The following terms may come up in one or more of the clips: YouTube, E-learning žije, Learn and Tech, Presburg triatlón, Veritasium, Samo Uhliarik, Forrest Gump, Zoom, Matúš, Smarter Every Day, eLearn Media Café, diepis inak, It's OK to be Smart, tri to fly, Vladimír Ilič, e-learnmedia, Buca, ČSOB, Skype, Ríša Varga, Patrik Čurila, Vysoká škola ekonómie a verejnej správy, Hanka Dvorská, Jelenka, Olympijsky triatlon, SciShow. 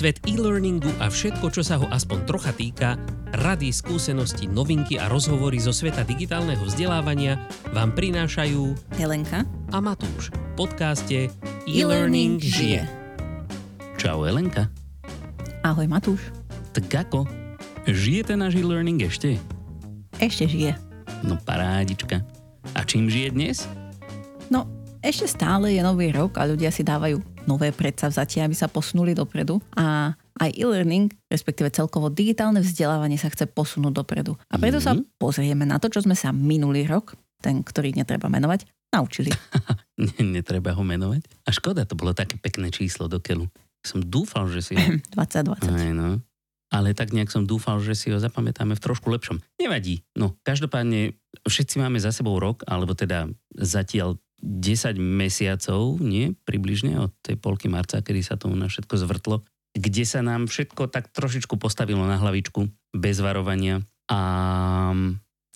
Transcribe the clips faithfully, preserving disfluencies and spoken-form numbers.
Svet e-learningu a všetko, čo sa ho aspoň trocha týka, rady, skúsenosti, novinky a rozhovory zo sveta digitálneho vzdelávania vám prinášajú Jelenka a Matúš v podcaste E-learning žije. Čau Jelenka. Ahoj Matúš. Tak ako? Žije ten náš e-learning ešte? Ešte žije. No parádička. A čím žije dnes? No, ešte stále je nový rok a ľudia si dávajú nové predsavzatia, aby sa posunuli dopredu a aj e-learning, respektíve celkovo digitálne vzdelávanie sa chce posunúť dopredu. A preto sa pozrieme na to, čo sme sa minulý rok, ten, ktorý netreba menovať, naučili. Netreba ho menovať? A škoda, to bolo také pekné číslo do keľu. Som dúfal, že si ho... dvadsať dvadsať. Aj no. Ale tak nejak som dúfal, že si ho zapamätáme v trošku lepšom. Nevadí. No, každopádne všetci máme za sebou rok, alebo teda zatiaľ desať mesiacov, nie? Približne od tej polky marca, kedy sa to u nás všetko zvrtlo, kde sa nám všetko tak trošičku postavilo na hlavičku, bez varovania a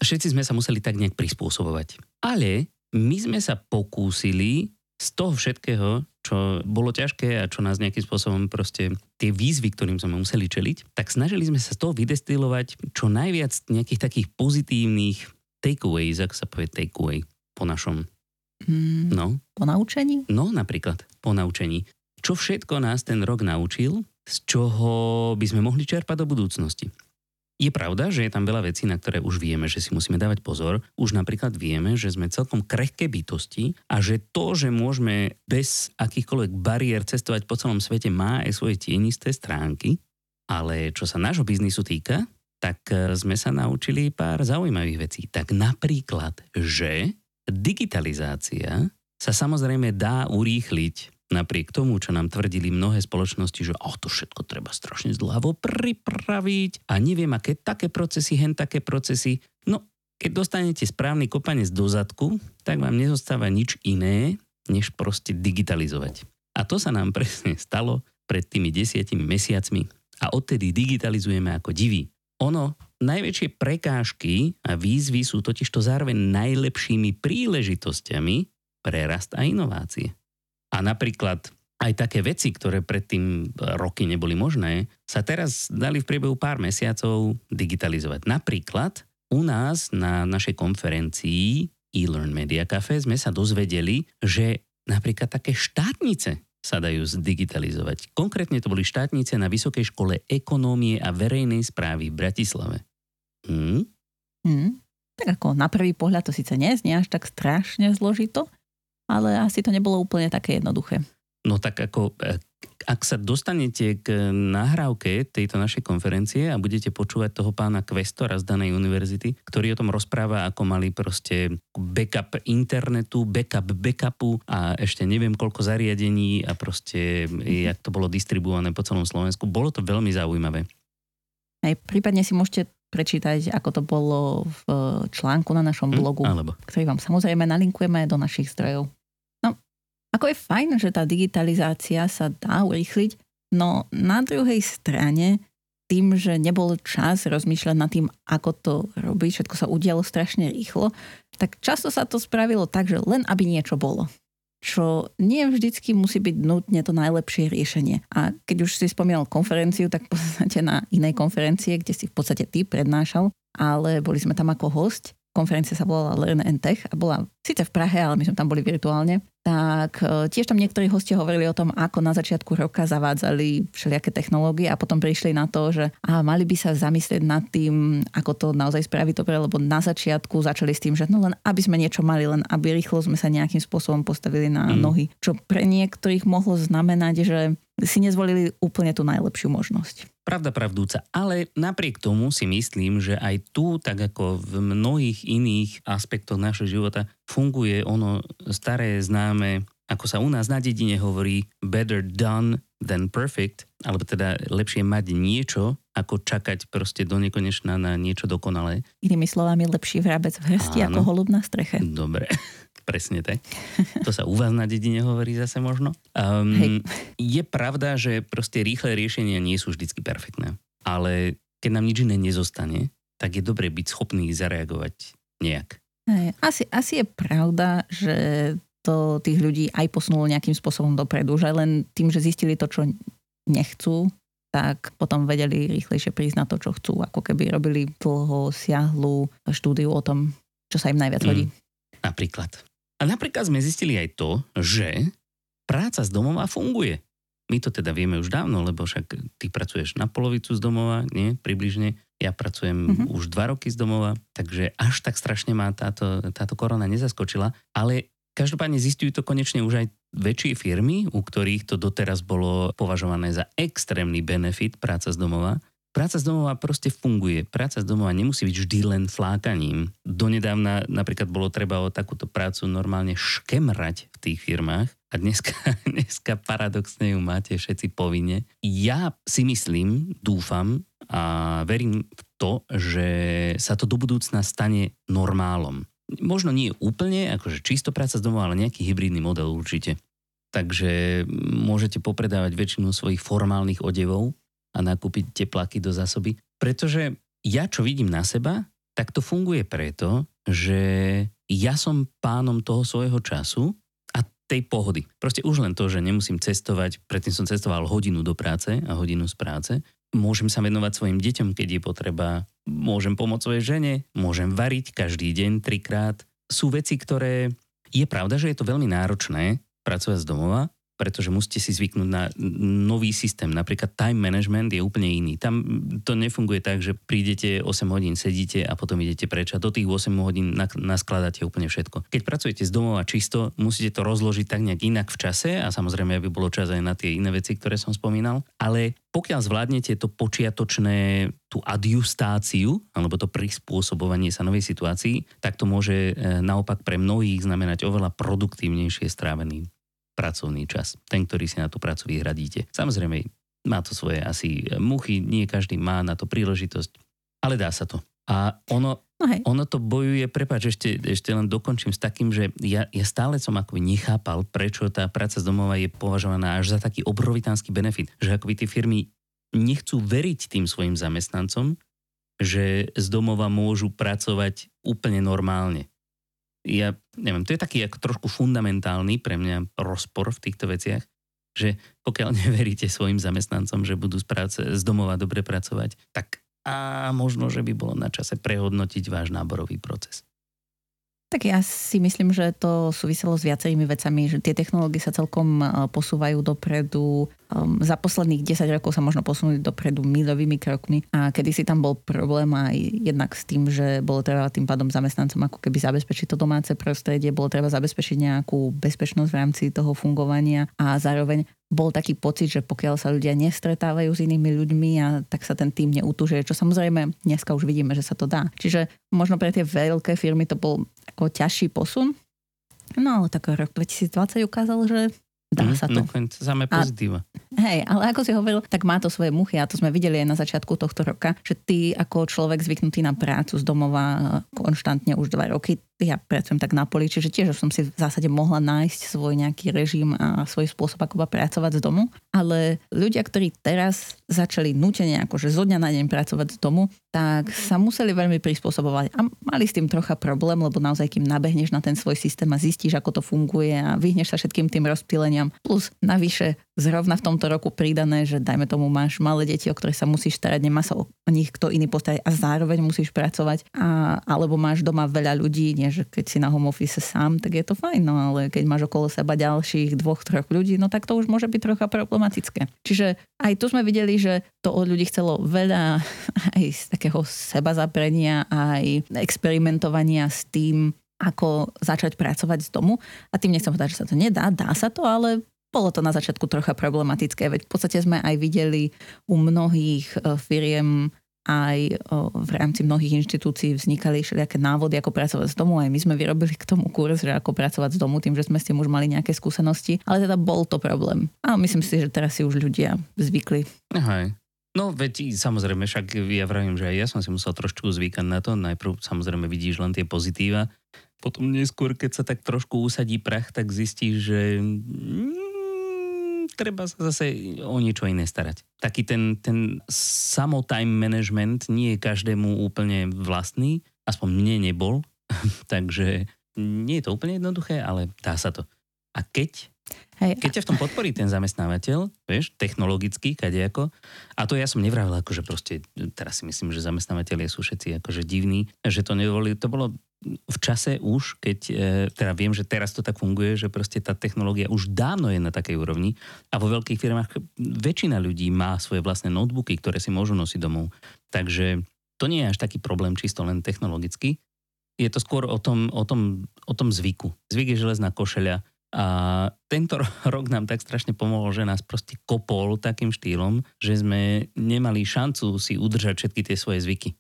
všetci sme sa museli tak nejak prispôsobovať. Ale my sme sa pokúsili z toho všetkého, čo bolo ťažké a čo nás nejakým spôsobom proste tie výzvy, ktorým sme museli čeliť, tak snažili sme sa z toho vydestilovať čo najviac nejakých takých pozitívnych takeaways, ako sa povie takeaway po našom Hmm, no. Po naučení? No, napríklad, po naučení. Čo všetko nás ten rok naučil, z čoho by sme mohli čerpať do budúcnosti. Je pravda, že je tam veľa vecí, na ktoré už vieme, že si musíme dávať pozor. Už napríklad vieme, že sme celkom krehké bytosti a že to, že môžeme bez akýchkoľvek bariér cestovať po celom svete, má aj svoje tienisté stránky. Ale čo sa nášho biznisu týka, tak sme sa naučili pár zaujímavých vecí. Tak napríklad, že... digitalizácia sa samozrejme dá urýchliť napriek tomu, čo nám tvrdili mnohé spoločnosti, že oh, to všetko treba strašne zdlhavo pripraviť a neviem, aké také procesy, hen také procesy. No, keď dostanete správny kopanec do zadku, tak vám nezostáva nič iné, než proste digitalizovať. A to sa nám presne stalo pred tými desiatimi mesiacmi a odtedy digitalizujeme ako diví. Ono, najväčšie prekážky a výzvy sú totižto zároveň najlepšími príležitosťami pre rast a inovácie. A napríklad aj také veci, ktoré predtým roky neboli možné, sa teraz dali v priebehu pár mesiacov digitalizovať. Napríklad u nás na našej konferencii eLearn Media Café sme sa dozvedeli, že napríklad také štátnice sa dajú zdigitalizovať. Konkrétne to boli štátnice na Vysokej škole ekonómie a verejnej správy v Bratislave. Hm? Hmm. Tak ako na prvý pohľad to síce neznie až tak strašne zložito, ale asi to nebolo úplne také jednoduché. No tak ako, ak sa dostanete k nahrávke tejto našej konferencie a budete počúvať toho pána kvestora z danej univerzity, ktorý o tom rozpráva, ako mali proste backup internetu, backup backupu a ešte neviem koľko zariadení a proste jak to bolo distribuované po celom Slovensku. Bolo to veľmi zaujímavé. Aj prípadne si môžete prečítať, ako to bolo v článku na našom blogu, hm, alebo... ktorý vám samozrejme nalinkujeme do našich zdrojov. Ako je fajn, že tá digitalizácia sa dá urýchliť, no na druhej strane tým, že nebol čas rozmýšľať nad tým, ako to robiť, všetko sa udialo strašne rýchlo, tak často sa to spravilo tak, že len aby niečo bolo. Čo nie vždycky musí byť nutne to najlepšie riešenie. A keď už si spomínal konferenciu, tak v podstate na inej konferencie, kde si v podstate ty prednášal, ale boli sme tam ako host. Konferencia sa volala Learn and Tech a bola síce v Prahe, ale my sme tam boli virtuálne, tak tiež tam niektorí hostia hovorili o tom, ako na začiatku roka zavádzali všelijaké technológie a potom prišli na to, že aha, mali by sa zamyslieť nad tým, ako to naozaj spraviť dobre, lebo na začiatku začali s tým, že no len aby sme niečo mali, len aby rýchlo sme sa nejakým spôsobom postavili na mm. nohy, čo pre niektorých mohlo znamenať, že si nezvolili úplne tú najlepšiu možnosť. Pravda pravdúca, ale napriek tomu si myslím, že aj tu, tak ako v mnohých iných aspektoch našho života, funguje ono staré známe, ako sa u nás na dedine hovorí, better done than perfect, alebo teda lepšie mať niečo, ako čakať proste do nekonečna na niečo dokonalé. Inými slovami, lepší vrabec v hrsti ako holub na streche. Dobre. Presne tak. To sa u vás na dedine hovorí zase možno. Um, je pravda, že proste rýchle riešenia nie sú vždycky perfektné. Ale keď nám nič iné nezostane, tak je dobre byť schopný zareagovať nejak. Asi, asi je pravda, že to tých ľudí aj posunulo nejakým spôsobom dopredu. Že len tým, že zistili to, čo nechcú, tak potom vedeli rýchlejšie prísť na to, čo chcú, ako keby robili dlho siahlu štúdiu o tom, čo sa im najviac hodí. Mm, napríklad. A napríklad sme zistili aj to, že práca z domova funguje. My to teda vieme už dávno, lebo však ty pracuješ na polovicu z domova, nie? Približne. Ja pracujem mm-hmm. už dva roky z domova, takže až tak strašne ma táto, táto korona nezaskočila, ale každopádne zistujú to konečne už aj väčšie firmy, u ktorých to doteraz bolo považované za extrémny benefit práca z domova. Práca z domova proste funguje. Práca z domova nemusí byť vždy len flákaním. Donedávna napríklad bolo treba o takúto prácu normálne škemrať v tých firmách a dneska, dneska paradoxne ju máte všetci povinne. Ja si myslím, dúfam a verím v to, že sa to do budúcna stane normálom. Možno nie úplne, akože čisto práca z domova, ale nejaký hybridný model určite. Takže môžete popredávať väčšinu svojich formálnych odevov a nakúpiť tepláky do zásoby. Pretože ja, čo vidím na seba, tak to funguje preto, že ja som pánom toho svojho času a tej pohody. Proste už len to, že nemusím cestovať, predtým som cestoval hodinu do práce a hodinu z práce, môžem sa venovať svojim deťom, keď je potreba, môžem pomôcť svojej žene, môžem variť každý deň trikrát. Sú veci, ktoré... Je pravda, že je to veľmi náročné pracovať z domova, pretože musíte si zvyknúť na nový systém. Napríklad time management je úplne iný. Tam to nefunguje tak, že prídete osem hodín, sedíte a potom idete preč a do tých osem hodín naskladáte úplne všetko. Keď pracujete z domova čisto, musíte to rozložiť tak nejak inak v čase a samozrejme, aby bolo čas aj na tie iné veci, ktoré som spomínal. Ale pokiaľ zvládnete to počiatočné, tú adjustáciu, alebo to prispôsobovanie sa novej situácii, tak to môže naopak pre mnohých znamenať oveľa produktívnejšie strávený pracovný čas, ten, ktorý si na tú prácu vyhradíte. Samozrejme, má to svoje asi muchy, nie každý má na to príležitosť, ale dá sa to. A ono, okay. ono to bojuje, prepáč, ešte, ešte len dokončím s takým, že ja, ja stále som ako nechápal, prečo tá práca z domova je považovaná až za taký obrovitánsky benefit, že akoby tie firmy nechcú veriť tým svojim zamestnancom, že z domova môžu pracovať úplne normálne. Ja neviem, to je taký ako trošku fundamentálny pre mňa rozpor v týchto veciach, že pokiaľ neveríte svojim zamestnancom, že budú z, práce, z domova dobre pracovať, tak a možno, že by bolo na čase prehodnotiť váš náborový proces. Tak ja si myslím, že to súviselo s viacerými vecami, že tie technológie sa celkom posúvajú dopredu. Za posledných desať rokov sa možno posunúť dopredu milovými krokmi. A kedysi tam bol problém aj jednak s tým, že bolo treba tým pádom zamestnancom ako keby zabezpečiť to domáce prostredie, bolo treba zabezpečiť nejakú bezpečnosť v rámci toho fungovania a zároveň bol taký pocit, že pokiaľ sa ľudia nestretávajú s inými ľuďmi, a tak sa ten tím neutúžuje, čo samozrejme dneska už vidíme, že sa to dá. Čiže možno pre tie veľké firmy to bol ako ťažší posun. No, tak rok dvetisícdvadsať ukázal, že dá mm, sa to. Samé pozitíva. Hej, ale ako si hovoril, tak má to svoje muchy a to sme videli aj na začiatku tohto roka, že ty ako človek zvyknutý na prácu z domova konštantne už dva roky, ja pracujem tak na poli, čiže tiež som si v zásade mohla nájsť svoj nejaký režim a svoj spôsob, ako iba pracovať z domu, ale ľudia, ktorí teraz začali nútenie akože zo dňa na deň pracovať z domu, tak sa museli veľmi prispôsobovať a mali s tým trocha problém, lebo naozaj kým nabehneš na ten svoj systém a zistíš, ako to funguje a vyhneš sa všetkým tým rozptýleniam, plus navyše zrovna v tomto roku pridané, že dajme tomu máš malé deti, o ktoré sa musíš starať, nemá sa o nich kto iný postarať a zároveň musíš pracovať, a, alebo máš doma veľa ľudí, nie, že keď si na home office sám, tak je to fajn, no ale keď máš okolo seba ďalších dvoch, troch ľudí, no tak to už môže byť trocha problematické. Čiže aj tu sme videli, že to od ľudí chcelo veľa aj z takého sebazaprenia, aj experimentovania s tým, ako začať pracovať z domu. A tým nechcem povedať, že sa to nedá, dá sa to, ale bolo to na začiatku trocha problematické, veď v podstate sme aj videli u mnohých firiem, aj v rámci mnohých inštitúcií vznikali všelijaké návody, ako pracovať z domu. Aj my sme vyrobili k tomu kurz, že ako pracovať z domu, tým, že sme s tým už mali nejaké skúsenosti, ale teda bol to problém. A myslím si, že teraz si už ľudia zvykli. Aha. No veď samozrejme, však ja vravím, že aj ja som si musel trošku zvykať na to. Najprv samozrejme vidíš len tie pozitíva. Potom neskôr, keď sa tak trošku usadí prach, tak zistíš, že treba sa zase o niečo iné starať. Taký ten, ten samotime management nie je každému úplne vlastný, aspoň mne nebol, takže nie je to úplne jednoduché, ale dá sa to. A keď? Hej. Keď ťa v tom podporí ten zamestnávateľ, vieš, technologicky, kadejako, a to ja som nevravila, akože proste, teraz si myslím, že zamestnávateľi sú všetci akože divní, že to nevolili, to bolo v čase už, keď, teda viem, že teraz to tak funguje, že proste tá technológia už dávno je na takej úrovni a vo veľkých firmách väčšina ľudí má svoje vlastné notebooky, ktoré si môžu nosiť domov. Takže to nie je až taký problém čisto len technologicky, je to skôr o tom, o tom, o tom zvyku. Zvyk je železná košeľa. A tento rok nám tak strašne pomohol, že nás proste kopol takým štýlom, že sme nemali šancu si udržať všetky tie svoje zvyky.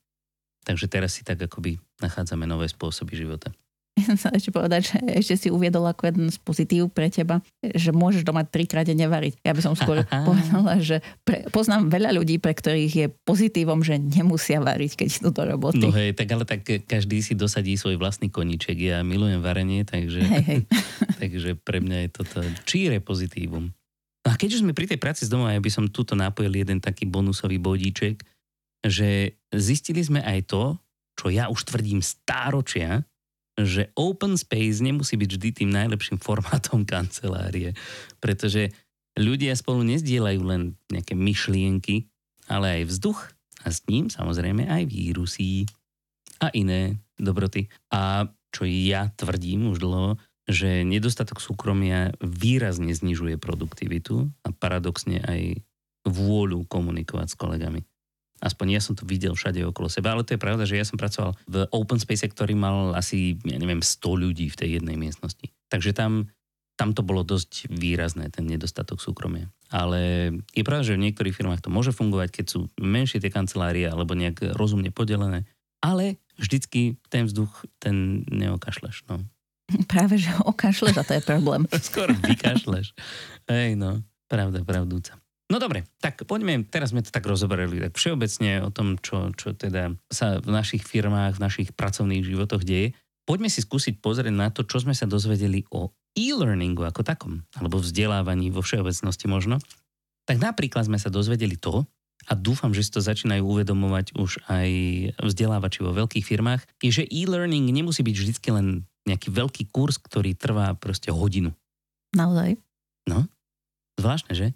Takže teraz si tak akoby nachádzame nové spôsoby života. Ja som sa ešte povedať, že ešte si uviedol ako jeden z pozitív pre teba, že môžeš doma trikrát nevariť. Ja by som skôr Aha. povedala, že pre, poznám veľa ľudí, pre ktorých je pozitívom, že nemusia variť, keď idú do roboty. No hej, tak ale tak každý si dosadí svoj vlastný koníček. Ja milujem varenie, takže... Hej, hej. Takže pre mňa je toto číre pozitívum. A keď už sme pri tej práci z domova, ja by som tuto napojil jeden taký bonusový bodíček, že zistili sme aj to, čo ja už tvrdím stáročia, že open space nemusí byť vždy tým najlepším formátom kancelárie, pretože ľudia spolu nezdieľajú len nejaké myšlienky, ale aj vzduch a s ním samozrejme aj vírusy a iné dobroty. A čo ja tvrdím už dlho, že nedostatok súkromia výrazne znižuje produktivitu a paradoxne aj vôľu komunikovať s kolegami. Aspoň ja som to videl všade okolo seba, ale to je pravda, že ja som pracoval v open space, ktorý mal asi, ja neviem, sto ľudí v tej jednej miestnosti. Takže tam, tam to bolo dosť výrazné, ten nedostatok súkromia. Ale je pravda, že v niektorých firmách to môže fungovať, keď sú menšie tie kancelárie alebo nejak rozumne podelené, ale vždycky ten vzduch, ten neokašleš, no. Práve, že okašleš a to je problém. Skoro vykašleš. Hej, no, pravda, pravdúca. No dobre, tak poďme, teraz sme to tak rozoberali tak všeobecne o tom, čo, čo teda sa v našich firmách, v našich pracovných životoch deje. Poďme si skúsiť pozrieť na to, čo sme sa dozvedeli o e-learningu ako takom, alebo vzdelávaní vo všeobecnosti možno. Tak napríklad sme sa dozvedeli to, a dúfam, že si to začínajú uvedomovať už aj vzdelávači vo veľkých firmách, je, že e-learning nemusí byť vždy len nejaký veľký kurz, ktorý trvá proste hodinu. Naozaj? No, zvláštne, že?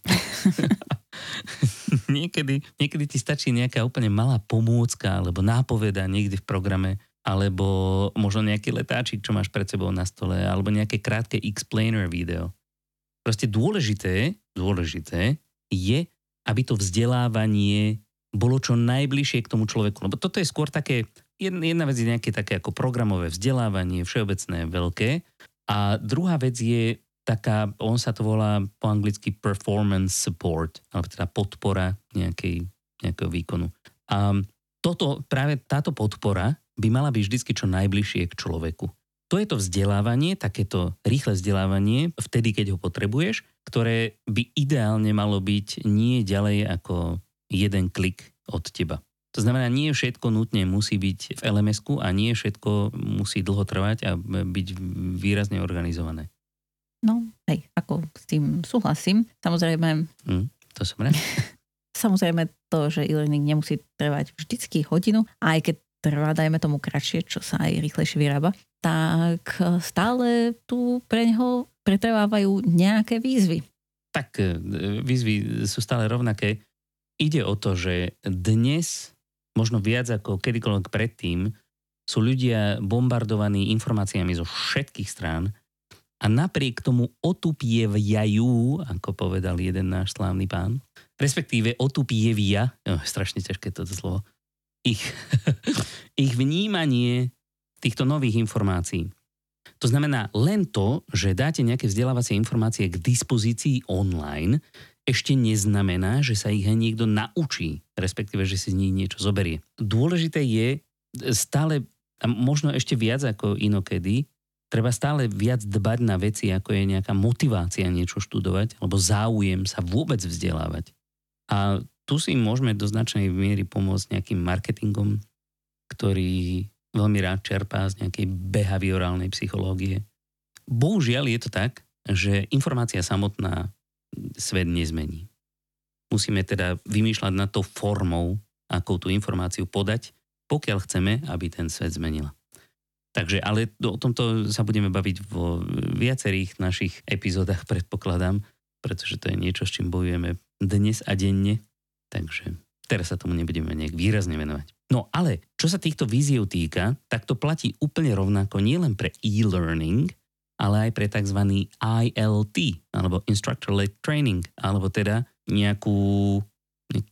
niekedy, niekedy ti stačí nejaká úplne malá pomôcka alebo nápoveda niekde v programe, alebo možno nejaký letáčik, čo máš pred sebou na stole, alebo nejaké krátke explainer video. Proste dôležité, dôležité je, aby to vzdelávanie bolo čo najbližšie k tomu človeku. Lebo toto je skôr také... Jedna vec je nejaké také ako programové vzdelávanie, všeobecné, veľké. A druhá vec je taká, on sa to volá po anglicky performance support, alebo teda podpora nejakej, nejakého výkonu. A toto, práve táto podpora by mala byť vždycky čo najbližšie k človeku. To je to vzdelávanie, takéto rýchle vzdelávanie, vtedy, keď ho potrebuješ, ktoré by ideálne malo byť nie ďalej ako jeden klik od teba. To znamená, nie všetko nutne musí byť v el em esku a nie všetko musí dlho trvať a byť výrazne organizované. No, hej, ako s tým súhlasím. Samozrejme... Mm, to som rád. Samozrejme to, že e-learning nemusí trvať vždycky hodinu, aj keď trvá, dajme tomu, kratšie, čo sa aj rýchlejšie vyrába, tak stále tu pre neho pretrvávajú nejaké výzvy. Tak, výzvy sú stále rovnaké. Ide o to, že dnes... možno viac ako kedykoľvek predtým, sú ľudia bombardovaní informáciami zo všetkých strán a napriek tomu otupievajú, ako povedal jeden náš slávny pán, respektíve otupievia, oh, strašne ťažké toto slovo, ich, ich vnímanie týchto nových informácií. To znamená len to, že dáte nejaké vzdelávacie informácie k dispozícii online, ešte neznamená, že sa ich aj niekto naučí, respektíve, že si z nich niečo zoberie. Dôležité je stále, a možno ešte viac ako inokedy, treba stále viac dbať na veci, ako je nejaká motivácia niečo študovať, alebo záujem sa vôbec vzdelávať. A tu si môžeme do značnej miery pomôcť nejakým marketingom, ktorý veľmi rád čerpá z nejakej behaviorálnej psychológie. Bohužiaľ je to tak, že informácia samotná svet nezmení. Musíme teda vymýšľať nad tou formou, akou tú informáciu podať, pokiaľ chceme, aby ten svet zmenila. Takže, ale o tomto sa budeme baviť vo viacerých našich epizódach, predpokladám, pretože to je niečo, s čím bojujeme dnes a denne, takže teraz sa tomu nebudeme nejak výrazne venovať. No ale, čo sa týchto víziev týka, tak to platí úplne rovnako nielen pre e-learning, ale aj pre tzv. I L T, alebo Instructor-led Training, alebo teda nejakú... Ne,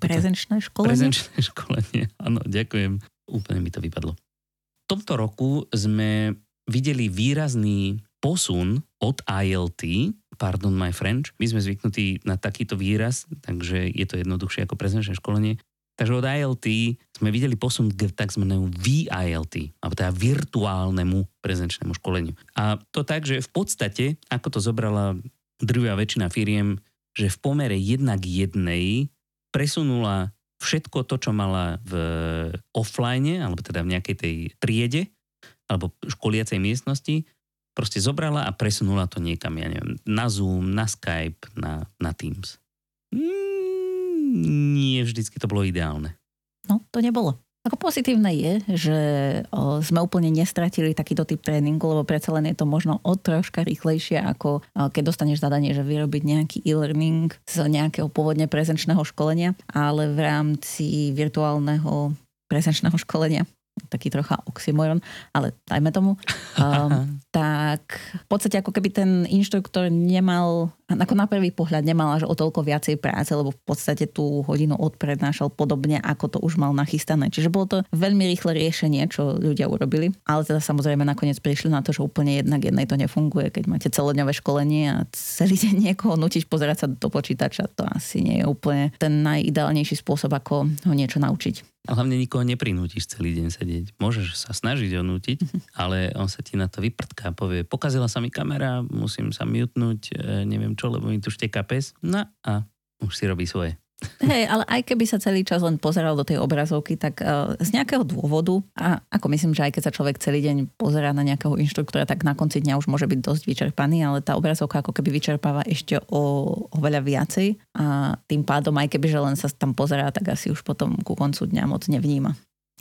prezenčné školenie? Prezenčné školenie, áno, ďakujem. Úplne mi to vypadlo. V tomto roku sme videli výrazný posun od I L T, pardon my French, my sme zvyknutí na takýto výraz, takže je to jednoduchšie ako prezenčné školenie. Takže od I L T sme videli posun k takzvanému V I L T, alebo teda virtuálnemu prezenčnému školeniu. A to tak, že v podstate, ako to zobrala druhá väčšina firiem, že v pomere jedna k jednej presunula všetko to, čo mala v offline, alebo teda v nejakej tej triede, alebo školiacej miestnosti, proste zobrala a presunula to niekam, ja neviem, na Zoom, na Skype, na, na Teams. Mm, nie vždycky to bolo ideálne. No, to nebolo. Ako pozitívne je, že o, sme úplne nestratili takýto typ tréningu, lebo predsa len je to možno o troška rýchlejšie, ako o, keď dostaneš zadanie, že vyrobiť nejaký e-learning z nejakého pôvodne prezenčného školenia, ale v rámci virtuálneho prezenčného školenia. Taký trocha oxymoron, ale dajme tomu, um, tak v podstate ako keby ten inštruktor nemal, ako na prvý pohľad nemal až o toľko viacej práce, lebo v podstate tú hodinu odprednášal podobne, ako to už mal nachystané. Čiže bolo to veľmi rýchle riešenie, čo ľudia urobili, ale teda samozrejme nakoniec prišli na to, že úplne jednak jednej to nefunguje, keď máte celodňové školenie a celý deň niekoho nútiť pozerať sa do počítača, to asi nie je úplne ten najideálnejší spôsob, ako ho niečo naučiť. A hlavne nikoho neprinútiš celý deň sedieť. Môžeš sa snažiť ho nútiť, ale on sa ti na to vyprdká a povie, pokazila sa mi kamera, musím sa mutnúť, neviem čo, lebo mi tu šteká pes. No a už si robí svoje. Hej, ale aj keby sa celý čas len pozeral do tej obrazovky, tak uh, z nejakého dôvodu, a ako myslím, že aj keď sa človek celý deň pozerá na nejakého inštruktora, tak na konci dňa už môže byť dosť vyčerpaný, ale tá obrazovka ako keby vyčerpáva ešte o, o veľa viacej a tým pádom aj keby, že len sa tam pozerá, tak asi už potom ku koncu dňa moc nevníma.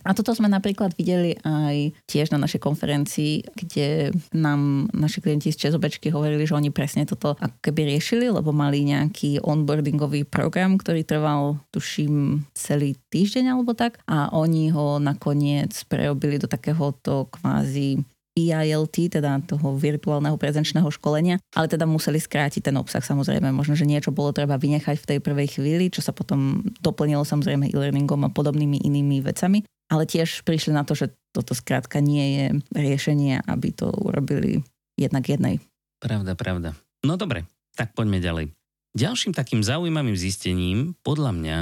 A toto sme napríklad videli aj tiež na našej konferencii, kde nám naši klienti z ČSOBčky hovorili, že oni presne toto ako keby riešili, lebo mali nejaký onboardingový program, ktorý trval, tuším, celý týždeň alebo tak. A oni ho nakoniec prerobili do takéhoto kvázi I L T, teda toho virtuálneho prezenčného školenia, ale teda museli skrátiť ten obsah samozrejme. Možno, že niečo bolo treba vynechať v tej prvej chvíli, čo sa potom doplnilo samozrejme e-learningom a podobnými inými vecami. Ale tiež prišli na to, že toto skrátka nie je riešenie, aby to urobili jednak jednej. Pravda, pravda. No dobre, tak poďme ďalej. Ďalším takým zaujímavým zistením, podľa mňa,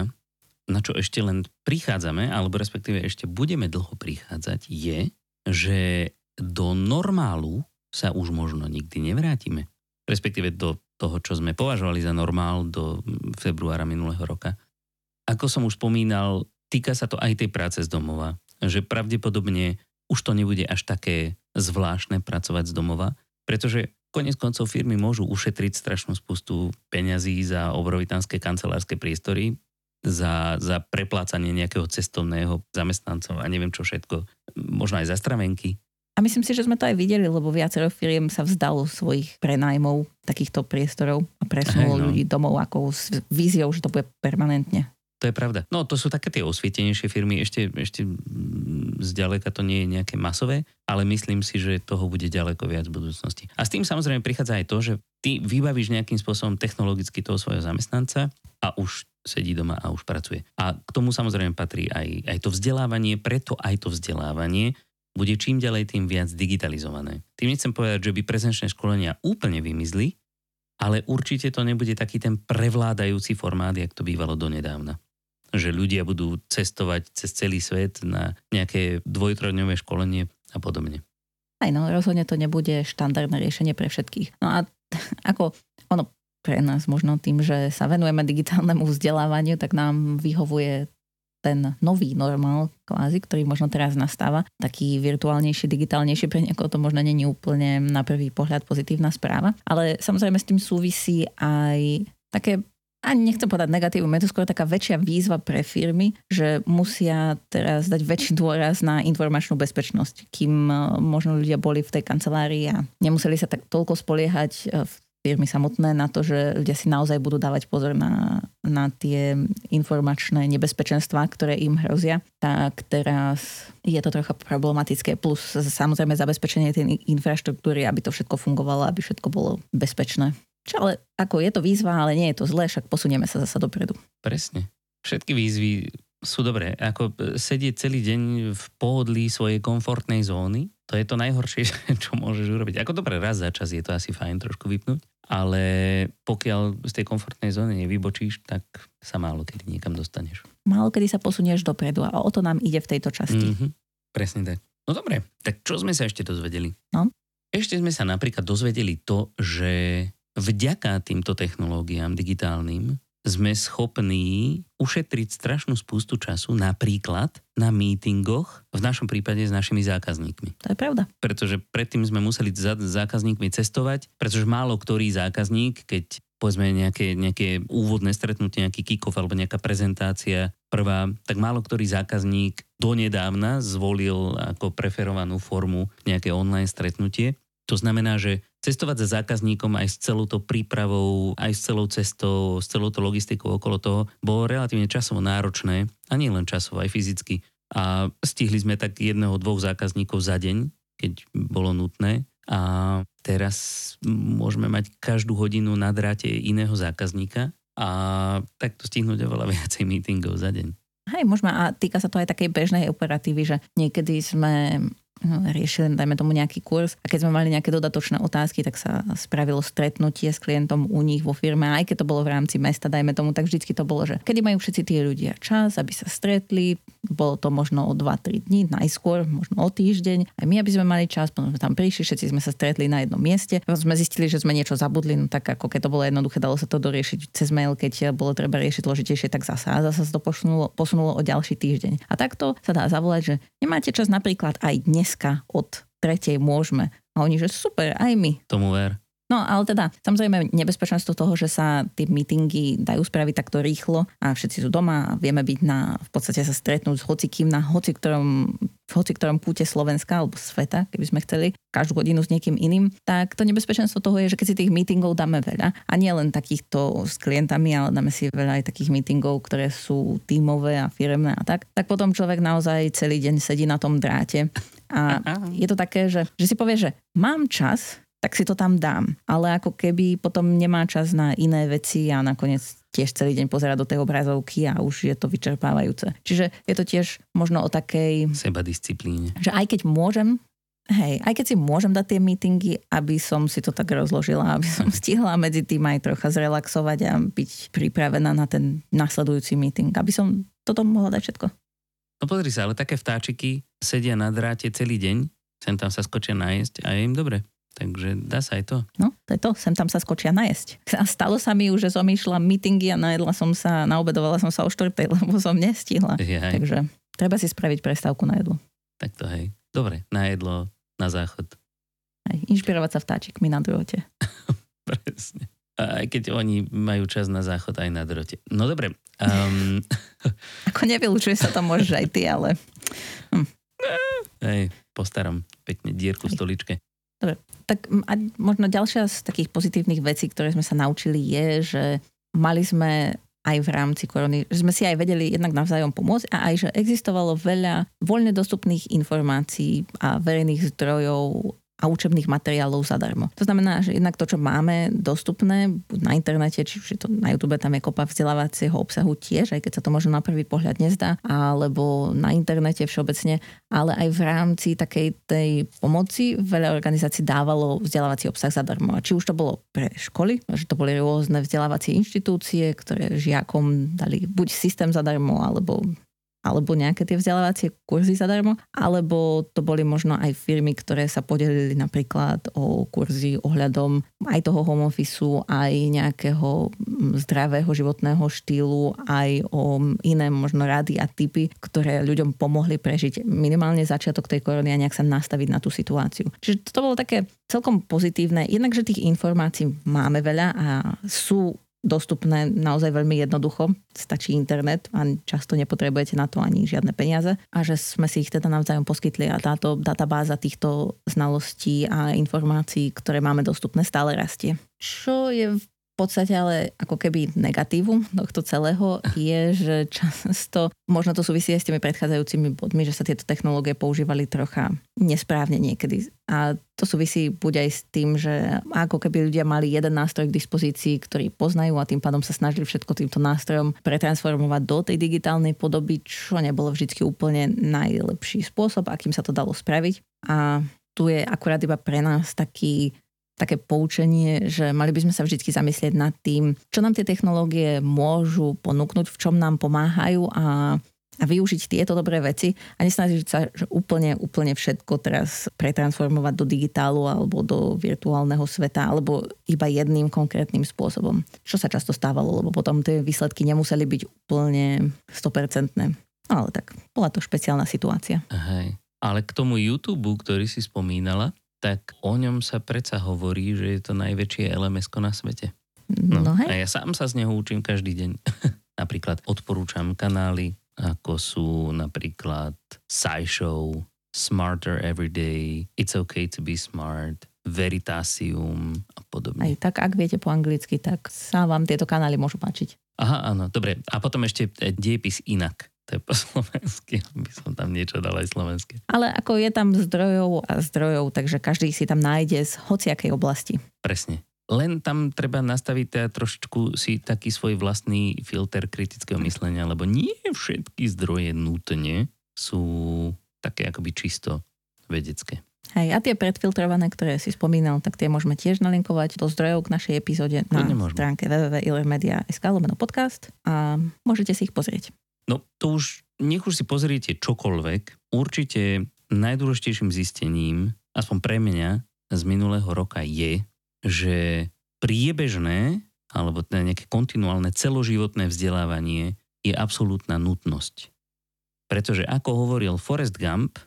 na čo ešte len prichádzame, alebo respektíve ešte budeme dlho prichádzať, je, že do normálu sa už možno nikdy nevrátime. Respektíve do toho, čo sme považovali za normál do februára minulého roka. Ako som už spomínal, týka sa to aj tej práce z domova, že pravdepodobne už to nebude až také zvláštne pracovať z domova, pretože koniec koncov firmy môžu ušetriť strašnú spustu peňazí za obrovitánske kancelárske priestory, za, za preplácanie nejakého cestovného zamestnancov a neviem čo všetko, možno aj za stravenky. A myslím si, že sme to aj videli, lebo viacero firiem sa vzdalo svojich prenajmov takýchto priestorov a presunulo hey, no. ľudí domov ako s víziou, že to bude permanentne. To je pravda. No to sú také tie osvietenejšie firmy, ešte, ešte zďaleka to nie je nejaké masové, ale myslím si, že toho bude ďaleko viac v budúcnosti. A s tým samozrejme prichádza aj to, že ty vybavíš nejakým spôsobom technologicky toho svojho zamestnanca a už sedí doma a už pracuje. A k tomu samozrejme patrí aj, aj to vzdelávanie, preto aj to vzdelávanie bude čím ďalej tým viac digitalizované. Tým nechcem povedať, že by prezenčné školenia úplne vymizli, ale určite to nebude taký ten prevládajúci formát, jak to bývalo donedávna. Že ľudia budú cestovať cez celý svet na nejaké dvojtrodňové školenie a podobne. Aj no, rozhodne to nebude štandardné riešenie pre všetkých. No a ako ono pre nás možno tým, že sa venujeme digitálnemu vzdelávaniu, tak nám vyhovuje ten nový normál kvázi, ktorý možno teraz nastáva, taký virtuálnejší, digitálnejší, pre niekoho to možno nie je úplne na prvý pohľad pozitívna správa, ale samozrejme s tým súvisí aj také ani nechcem povedať negatívum, je to skôr taká väčšia výzva pre firmy, že musia teraz dať väčší dôraz na informačnú bezpečnosť, kým možno ľudia boli v tej kancelárii a nemuseli sa tak toľko spoliehať v firmy samotné na to, že ľudia si naozaj budú dávať pozor na, na tie informačné nebezpečenstvá, ktoré im hrozia. Tak teraz je to trocha problematické, plus samozrejme zabezpečenie tej infraštruktúry, aby to všetko fungovalo, aby všetko bolo bezpečné. Čo ale ako je to výzva, ale nie je to zlé, však posunieme sa zasa dopredu. Presne. Všetky výzvy sú dobré. Ako sedieť celý deň v pohodlí svojej komfortnej zóny, to je to najhoršie, čo môžeš urobiť. Ako dobre, raz za čas je to asi fajn trošku vypnúť, ale pokiaľ z tej komfortnej zóny nevybočíš, tak sa málo kedy niekam dostaneš. Málo kedy sa posunieš dopredu a o to nám ide v tejto časti. Mm-hmm. Presne tak. No dobre, tak čo sme sa ešte dozvedeli? No? Ešte sme sa napríklad dozvedeli to, že vďaka týmto technológiám digitálnym sme schopní ušetriť strašnú spustu času napríklad na mítingoch, v našom prípade s našimi zákazníkmi. To je pravda. Pretože predtým sme museli za zákazníkmi cestovať, pretože málo ktorý zákazník, keď povedzme nejaké, nejaké úvodné stretnutie, nejaký kick-off alebo nejaká prezentácia prvá, tak málo ktorý zákazník donedávna zvolil ako preferovanú formu nejaké online stretnutie. To znamená, že cestovať za zákazníkom aj s celou to prípravou, aj s celou cestou, s celou to logistikou okolo toho, bolo relatívne časovo náročné, a nie len časovo, aj fyzicky. A stihli sme tak jedného, dvoch zákazníkov za deň, keď bolo nutné. A teraz môžeme mať každú hodinu na dráte iného zákazníka a takto stihnúť oveľa viacej meetingov za deň. Hej, môžeme, a týka sa to aj takej bežnej operatívy, že niekedy sme riešili, dajme tomu, nejaký kurz a keď sme mali nejaké dodatočné otázky, tak sa spravilo stretnutie s klientom u nich vo firme, aj keď to bolo v rámci mesta, dajme tomu, tak vždycky to bolo, že kedy majú všetci tí ľudia čas, aby sa stretli, bolo to možno o dva tri dní, najskôr, možno o týždeň, aj my, aby sme mali čas, potom sme tam prišli, všetci sme sa stretli na jednom mieste, sme zistili, že sme niečo zabudli, no tak ako keď to bolo jednoduché, dalo sa to doriešiť cez mail, keď bolo treba riešiť zložitejšie, tak zasa a zasa sa to posunulo, posunulo o ďalší týždeň. A takto sa dá zavolať, že nemáte čas napríklad aj dnes dneska od tretej môžeme. A oni, že super, aj my. Tomu ver. No, ale teda, samozrejme, nebezpečenstvo toho, že sa tie meetingy dajú spraviť takto rýchlo a všetci sú doma a vieme byť na, v podstate sa stretnúť s hocikým na hoci ktorom, v hoci ktorom kúte Slovenska alebo sveta, keby sme chceli, každú hodinu s niekým iným, tak to nebezpečenstvo toho je, že keď si tých meetingov dáme veľa, a nie len takýchto s klientami, ale dáme si veľa aj takých meetingov, ktoré sú tímové a firemné a tak, tak potom človek naozaj celý deň sedí na tom dráte a je to také, že, že si povie, že mám čas, tak si to tam dám. Ale ako keby potom nemá čas na iné veci a nakoniec tiež celý deň pozerať do tej obrazovky a už je to vyčerpávajúce. Čiže je to tiež možno o takej sebadisciplíne. Že aj keď môžem, hej, aj keď si môžem dať tie meetingy, aby som si to tak rozložila, aby som stihla medzi tým aj trocha zrelaxovať a byť pripravená na ten nasledujúci meeting, aby som toto mohla dať všetko. No pozri sa, ale také vtáčiky sedia na dráte celý deň, sem tam sa skočia nájsť a je im dobre. Takže dá sa aj to. No, to je to. Sem tam sa skočia najesť. A stalo sa mi už, že som išla meetingy a najedla som sa, naobedovala som sa o štvrtej, lebo som nestihla. Jaj. Takže treba si spraviť prestávku na jedlo. Tak to hej. Dobre, na jedlo, na záchod. Aj, inšpirovať sa vtáčikmi na drote. Presne. Aj keď oni majú čas na záchod aj na drote. No dobre. Um... Ako nevylučuje sa to, môžeš aj ty, ale... Hm. Hej, postaram pekne dierku v stoličke. Dobre, tak a možno ďalšia z takých pozitívnych vecí, ktoré sme sa naučili, je, že mali sme aj v rámci korony, že sme si aj vedeli jednak navzájom pomôcť a aj, že existovalo veľa voľne dostupných informácií a verejných zdrojov a učebných materiálov zadarmo. To znamená, že jednak to, čo máme dostupné na internete, či už je to na YouTube, tam je kopa vzdelávacieho obsahu tiež, aj keď sa to možno na prvý pohľad nezdá, alebo na internete všeobecne, ale aj v rámci takej tej pomoci veľa organizácií dávalo vzdelávací obsah zadarmo. A či už to bolo pre školy, že to boli rôzne vzdelávacie inštitúcie, ktoré žiakom dali buď systém zadarmo, alebo alebo nejaké tie vzdelávacie kurzy zadarmo, alebo to boli možno aj firmy, ktoré sa podelili napríklad o kurzy ohľadom aj toho home officeu, aj nejakého zdravého životného štýlu, aj o iné možno rady a tipy, ktoré ľuďom pomohli prežiť minimálne začiatok tej korony a nejak sa nastaviť na tú situáciu. Čiže to bolo také celkom pozitívne, jednak, že tých informácií máme veľa a sú dostupné naozaj veľmi jednoducho. Stačí internet a často nepotrebujete na to ani žiadne peniaze. A že sme si ich teda navzájom poskytli a táto databáza týchto znalostí a informácií, ktoré máme dostupné, stále rastie. Čo je v podstate ale ako keby negatívum tohto celého je, že často, možno to súvisí aj s tými predchádzajúcimi bodmi, že sa tieto technológie používali trocha nesprávne niekedy. A to súvisí buď aj s tým, že ako keby ľudia mali jeden nástroj k dispozícii, ktorý poznajú a tým pádom sa snažili všetko týmto nástrojom pretransformovať do tej digitálnej podoby, čo nebolo vždy úplne najlepší spôsob, akým sa to dalo spraviť. A tu je akurát iba pre nás taký také poučenie, že mali by sme sa vždy zamyslieť nad tým, čo nám tie technológie môžu ponúknuť, v čom nám pomáhajú a a využiť tieto dobré veci a nesnažiť sa, že úplne, úplne všetko teraz pretransformovať do digitálu alebo do virtuálneho sveta alebo iba jedným konkrétnym spôsobom. Čo sa často stávalo, lebo potom tie výsledky nemuseli byť úplne stopercentné. Ale tak, bola to špeciálna situácia. Hej. Ale k tomu YouTube, ktorý si spomínala, tak o ňom sa predsa hovorí, že je to najväčšie el em esko na svete. No, no hej. A ja sám sa z neho učím každý deň. Napríklad odporúčam kanály, ako sú napríklad SciShow, Smarter Every Day, It's OK to be Smart, Veritasium a podobne. Aj tak, ak viete po anglicky, tak sa vám tieto kanály môžu páčiť. Aha, áno, dobre. A potom ešte diepis inak. To je po slovensky, by som tam niečo dala aj slovenské. Ale ako je tam zdrojov a zdrojov, takže každý si tam nájde z hociakej oblasti. Presne. Len tam treba nastaviť teda trošičku si taký svoj vlastný filter kritického myslenia, lebo nie všetky zdroje nutne sú také akoby čisto vedecké. Hej, a tie predfiltrované, ktoré si spomínal, tak tie môžeme tiež nalinkovať do zdrojov k našej epizóde na stránke w w w bodka e learn media bodka s k lomeno podcast a môžete si ich pozrieť. No to už, nech už si pozriete čokoľvek, určite najdôležitejším zistením, aspoň pre mňa z minulého roka je, že priebežné alebo teda nejaké kontinuálne celoživotné vzdelávanie je absolútna nutnosť. Pretože ako hovoril Forrest Gump,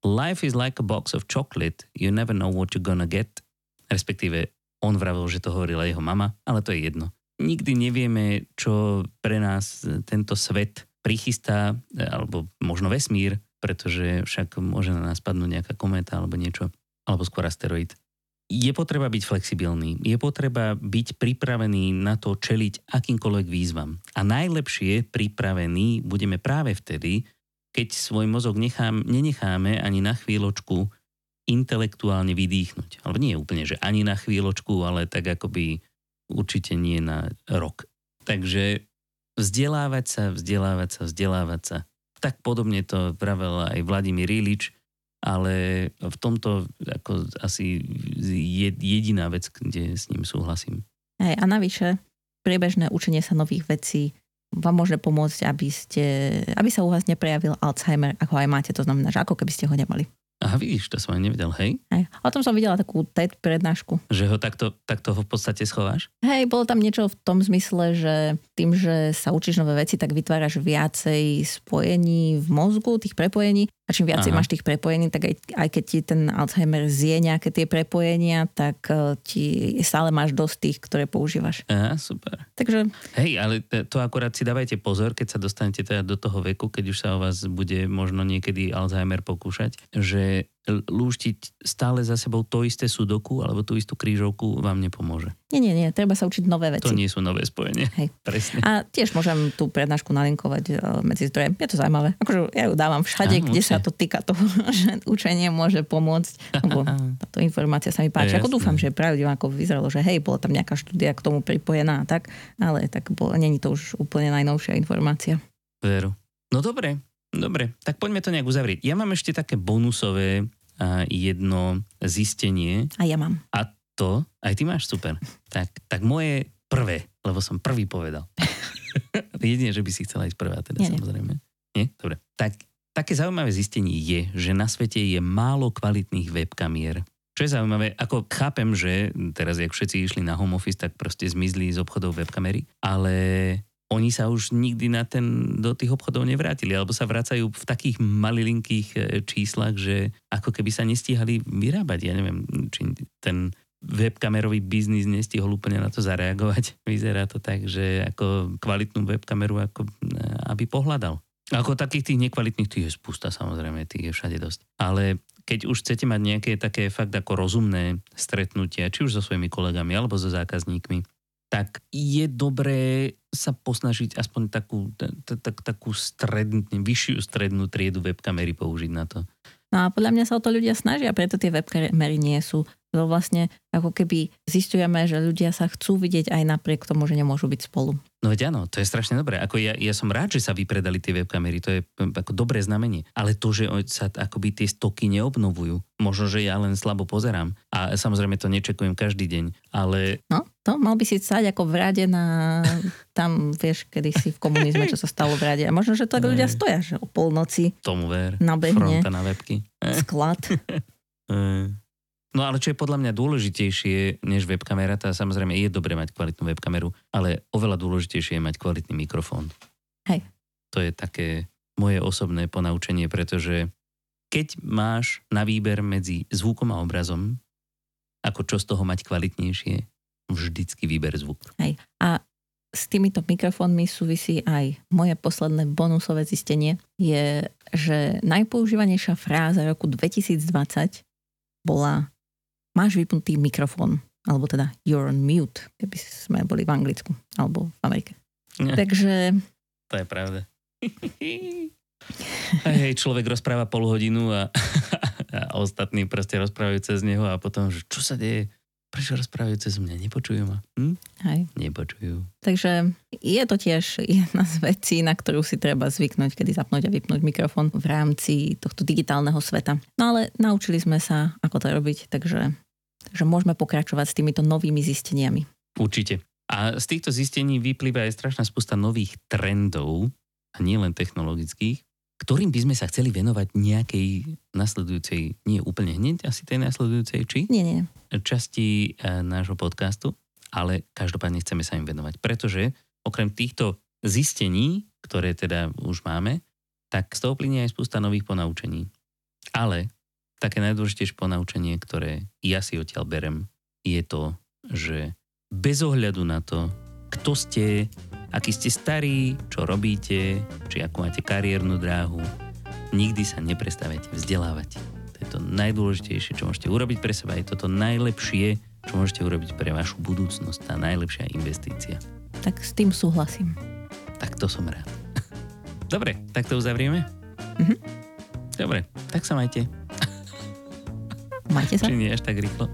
life is like a box of chocolate, you never know what you're gonna get. Respektíve on vravil, že to hovorila jeho mama, ale to je jedno. Nikdy nevieme, čo pre nás tento svet prichystá, alebo možno vesmír, pretože však môže na nás padnúť nejaká kométa alebo niečo, alebo skôr asteroid. Je potreba byť flexibilný, je potreba byť pripravený na to čeliť akýmkoľvek výzvam. A najlepšie pripravení budeme práve vtedy, keď svoj mozog nechám, nenecháme ani na chvíľočku intelektuálne vydýchnuť. Alebo nie úplne, že ani na chvíľočku, ale tak akoby určite nie na rok. Takže vzdelávať sa, vzdelávať sa, vzdelávať sa. Tak podobne to vravel aj Vladimír Ilič, ale v tomto ako asi je jediná vec, kde s ním súhlasím. Hej, a navyše, priebežné učenie sa nových vecí vám môže pomôcť, aby, ste, aby sa u vás neprejavil Alzheimer, ako aj máte, to znamená, že ako keby ste ho nemali. Aha, vidíš, to som aj nevedel, hej? Hej. O tom som videla takú té é dé prednášku. Že ho takto, takto ho v podstate schováš? Hej, bolo tam niečo v tom zmysle, že tým, že sa učíš nové veci, tak vytváraš viacej spojení v mozgu, tých prepojení. A čím viacej máš tých prepojení, tak aj, aj keď ti ten Alzheimer zje nejaké tie prepojenia, tak ti stále máš dosť tých, ktoré používaš. Aha, super. Takže... Hej, ale to akurát si dávajte pozor, keď sa dostanete teda do toho veku, keď už sa o vás bude možno niekedy Alzheimer pokúšať, že lúštiť stále za sebou to isté sudoku alebo tú istú krížovku vám nepomôže. Nie, nie, nie, treba sa učiť nové veci. To nie sú nové spojenie. Hej. Presne. A tiež môžem tú prednášku nalinkovať medzi zdrojem. Je to zaujímavé. Akože ja ju dávam všade, ja, kde sa to týka toho, že učenie môže pomôcť. Lebo táto informácia sa mi páči. Ako dúfam, že je pravdivá, ako vyzeralo, že hej, bola tam nejaká štúdia k tomu pripojená a tak, ale tak bolo, nie je to už úplne najnovšia informácia. Veru. No dobre. Dobre, tak poďme to nejak uzavrieť. Ja mám ešte také bonusové a jedno zistenie. A ja mám. A to, aj ty máš, super. Tak, tak moje prvé, lebo som prvý povedal. Jedine, že by si chcela ísť prvá, teda nie, samozrejme. Nie? Dobre. Tak, také zaujímavé zistenie je, že na svete je málo kvalitných webkamier. Čo je zaujímavé, ako chápem, že teraz, jak všetci išli na home office, tak proste zmizli z obchodov webkamery, ale... Oni sa už nikdy na ten, do tých obchodov nevrátili, alebo sa vracajú v takých malilinkých číslach, že ako keby sa nestíhali vyrábať. Ja neviem, či ten webkamerový biznis nestihol úplne na to zareagovať. Vyzerá to tak, že ako kvalitnú webkameru ako aby pohľadal. Ako takých tých nekvalitných tých je spústa, samozrejme, tých je všade dosť. Ale keď už chcete mať nejaké také fakt ako rozumné stretnutia, či už so svojimi kolegami alebo so zákazníkmi, tak je dobré sa posnažiť aspoň takú, takú strednú, vyššiu strednú triedu webkamery použiť na to. No a podľa mňa sa o to ľudia snažia, preto tie webkamery nie sú. Lebo vlastne ako keby zistujeme, že ľudia sa chcú vidieť aj napriek tomu, že nemôžu byť spolu. No veď áno, to je strašne dobré. Ako ja, ja som rád, že sa vypredali tie webkamery, to je ako dobré znamenie. Ale to, že sa akoby tie stoky neobnovujú, možno, že ja len slabo pozerám. A samozrejme to nečekujem každý deň, ale... No? To mal by si stať ako v rade na... Tam, vieš, kedysi v komunizme, čo sa stalo v rade. A možno, že tak ľudia stoja, že o polnoci tomu ver, nabehne fronta na webky. Sklad. No ale čo je podľa mňa dôležitejšie než webkamera, tá samozrejme je dobre mať kvalitnú webkameru, ale oveľa dôležitejšie je mať kvalitný mikrofón. Hej. To je také moje osobné ponaučenie, pretože keď máš na výber medzi zvukom a obrazom, ako čo z toho mať kvalitnejšie, vždycky výber zvuk. Hej. A s týmito mikrofónmi súvisí aj moje posledné bonusové zistenie, je, že najpoužívanejšia fráza roku dvetisícdvadsať bola máš vypnutý mikrofón, alebo teda you're on mute, keby sme boli v Anglicku, alebo v Amerike. Ne. Takže... To je pravda. Hej, človek rozpráva pol hodinu a, a ostatní proste rozprávajú cez neho a potom, že čo sa deje? Prečo rozprávajú cez mňa? Nepočujú ma. Hm? Hej. Nepočujú. Takže je to tiež jedna z vecí, na ktorú si treba zvyknúť, kedy zapnúť a vypnúť mikrofón v rámci tohto digitálneho sveta. No ale naučili sme sa, ako to robiť, takže, takže môžeme pokračovať s týmito novými zisteniami. Určite. A z týchto zistení vyplýva aj strašná spústa nových trendov, a nielen technologických, ktorým by sme sa chceli venovať nejakej nasledujúcej, nie úplne hneď asi tej nasledujúcej, či? Nie, nie. Časti nášho podcastu, ale každopádne chceme sa im venovať, pretože okrem týchto zistení, ktoré teda už máme, tak z toho plynie aj spústa nových ponaučení. Ale také najdôležitejšie ponaučenie, ktoré ja si odtiaľ berem, je to, že bez ohľadu na to, kto ste, aký ste starí, čo robíte, či akú máte kariérnu dráhu, nikdy sa neprestávajte vzdelávať. To je to najdôležitejšie, čo môžete urobiť pre seba, je to to najlepšie, čo môžete urobiť pre vašu budúcnosť, tá najlepšia investícia. Tak s tým súhlasím. Tak to som rád. Dobre, tak to uzavrieme? Mhm. Dobre, tak sa majte. Majte sa? Či nie až tak rýchlo?